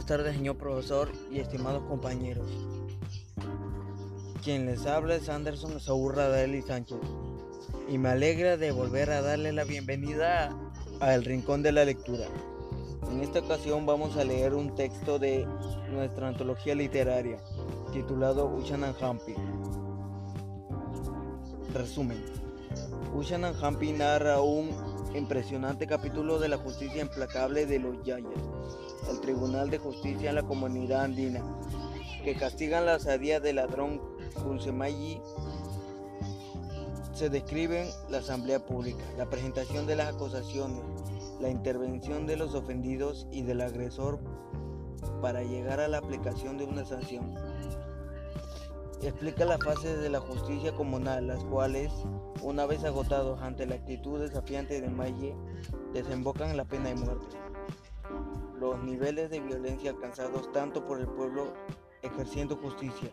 Buenas tardes, señor profesor y estimados compañeros. Quien les habla es Anderson Zahurra, Daily Sánchez, y me alegra de volver a darle la bienvenida al Rincón de la Lectura. En esta ocasión vamos a leer un texto de nuestra antología literaria, titulado Ushanan Hampi. Resumen. Ushanan Hampi narra un impresionante capítulo de la justicia implacable de los Yayas, el Tribunal de Justicia de la Comunidad Andina, que castigan la osadía del ladrón Kunzemayi. Se describen la asamblea pública, la presentación de las acusaciones, la intervención de los ofendidos y del agresor para llegar a la aplicación de una sanción. Explica las fases de la justicia comunal, las cuales, una vez agotados ante la actitud desafiante de Maye, desembocan en la pena de muerte. Los niveles de violencia alcanzados tanto por el pueblo ejerciendo justicia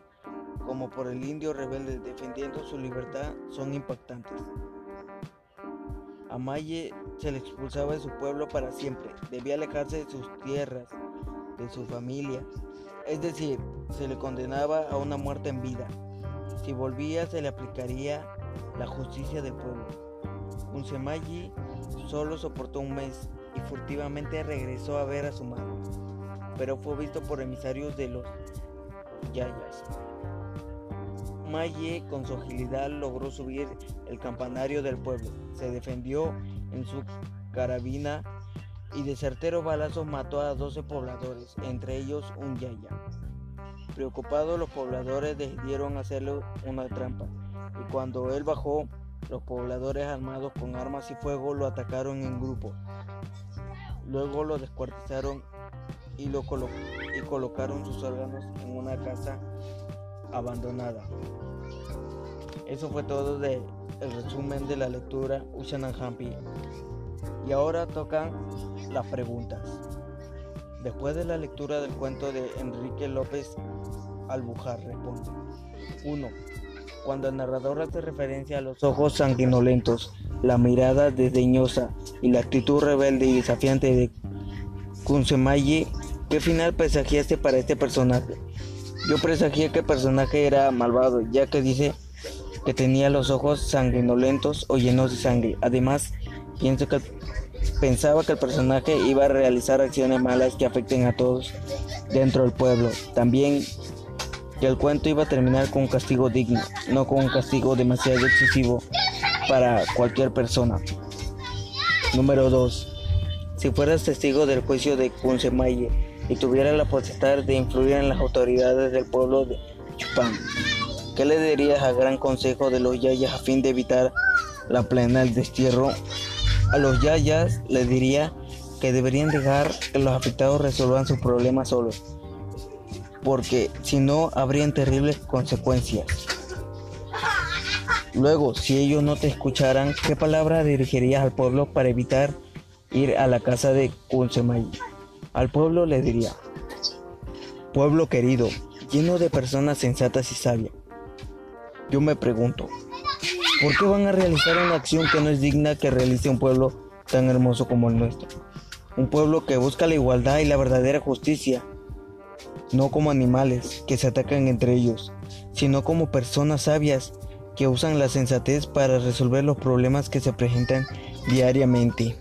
como por el indio rebelde defendiendo su libertad son impactantes. A Maye se le expulsaba de su pueblo para siempre, debía alejarse de sus tierras, de su familia, es decir, se le condenaba a una muerte en vida. Si volvía, se le aplicaría la justicia del pueblo. Kunzemayi solo soportó un mes y furtivamente regresó a ver a su madre, pero fue visto por emisarios de los Yayas. Maye, con su agilidad, logró subir el campanario del pueblo, se defendió en su carabina y de certeros balazos mató a 12 pobladores, entre ellos un Yaya. Preocupados, los pobladores decidieron hacerle una trampa, y cuando él bajó, los pobladores armados con armas y fuego lo atacaron en grupo. Luego lo descuartizaron y colocaron sus órganos en una casa abandonada. Eso fue todo del resumen de la lectura Ushanan Hampi. Y ahora tocan las preguntas. Después de la lectura del cuento de Enrique López Albújar, responde. 1. Cuando el narrador hace referencia a los ojos sanguinolentos, la mirada desdeñosa y la actitud rebelde y desafiante de Kunzemayi, ¿qué final presagiaste para este personaje? Yo presagié que el personaje era malvado, ya que dice que tenía los ojos sanguinolentos o llenos de sangre. Además, pensaba que el personaje iba a realizar acciones malas que afecten a todos dentro del pueblo. También que el cuento iba a terminar con un castigo digno, no con un castigo demasiado excesivo para cualquier persona. Número 2. Si fueras testigo del juicio de Kunzemayi y tuvieras la potestad de influir en las autoridades del pueblo de Chupan, ¿qué le dirías al gran consejo de los Yayas a fin de evitar la plena del destierro? A los Yayas les diría que deberían dejar que los afectados resuelvan sus problemas solos, porque si no habrían terribles consecuencias. Luego, si ellos no te escucharan, ¿qué palabra dirigirías al pueblo para evitar ir a la casa de Kunzemayi? Al pueblo le diría: pueblo querido, lleno de personas sensatas y sabias, yo me pregunto, ¿por qué van a realizar una acción que no es digna que realice un pueblo tan hermoso como el nuestro? Un pueblo que busca la igualdad y la verdadera justicia, no como animales que se atacan entre ellos, sino como personas sabias que usan la sensatez para resolver los problemas que se presentan diariamente.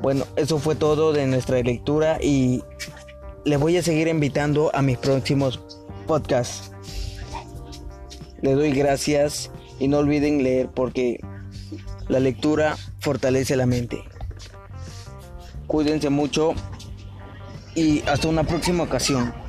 Bueno, eso fue todo de nuestra lectura y les voy a seguir invitando a mis próximos podcasts. Les doy gracias y no olviden leer, porque la lectura fortalece la mente. Cuídense mucho y hasta una próxima ocasión.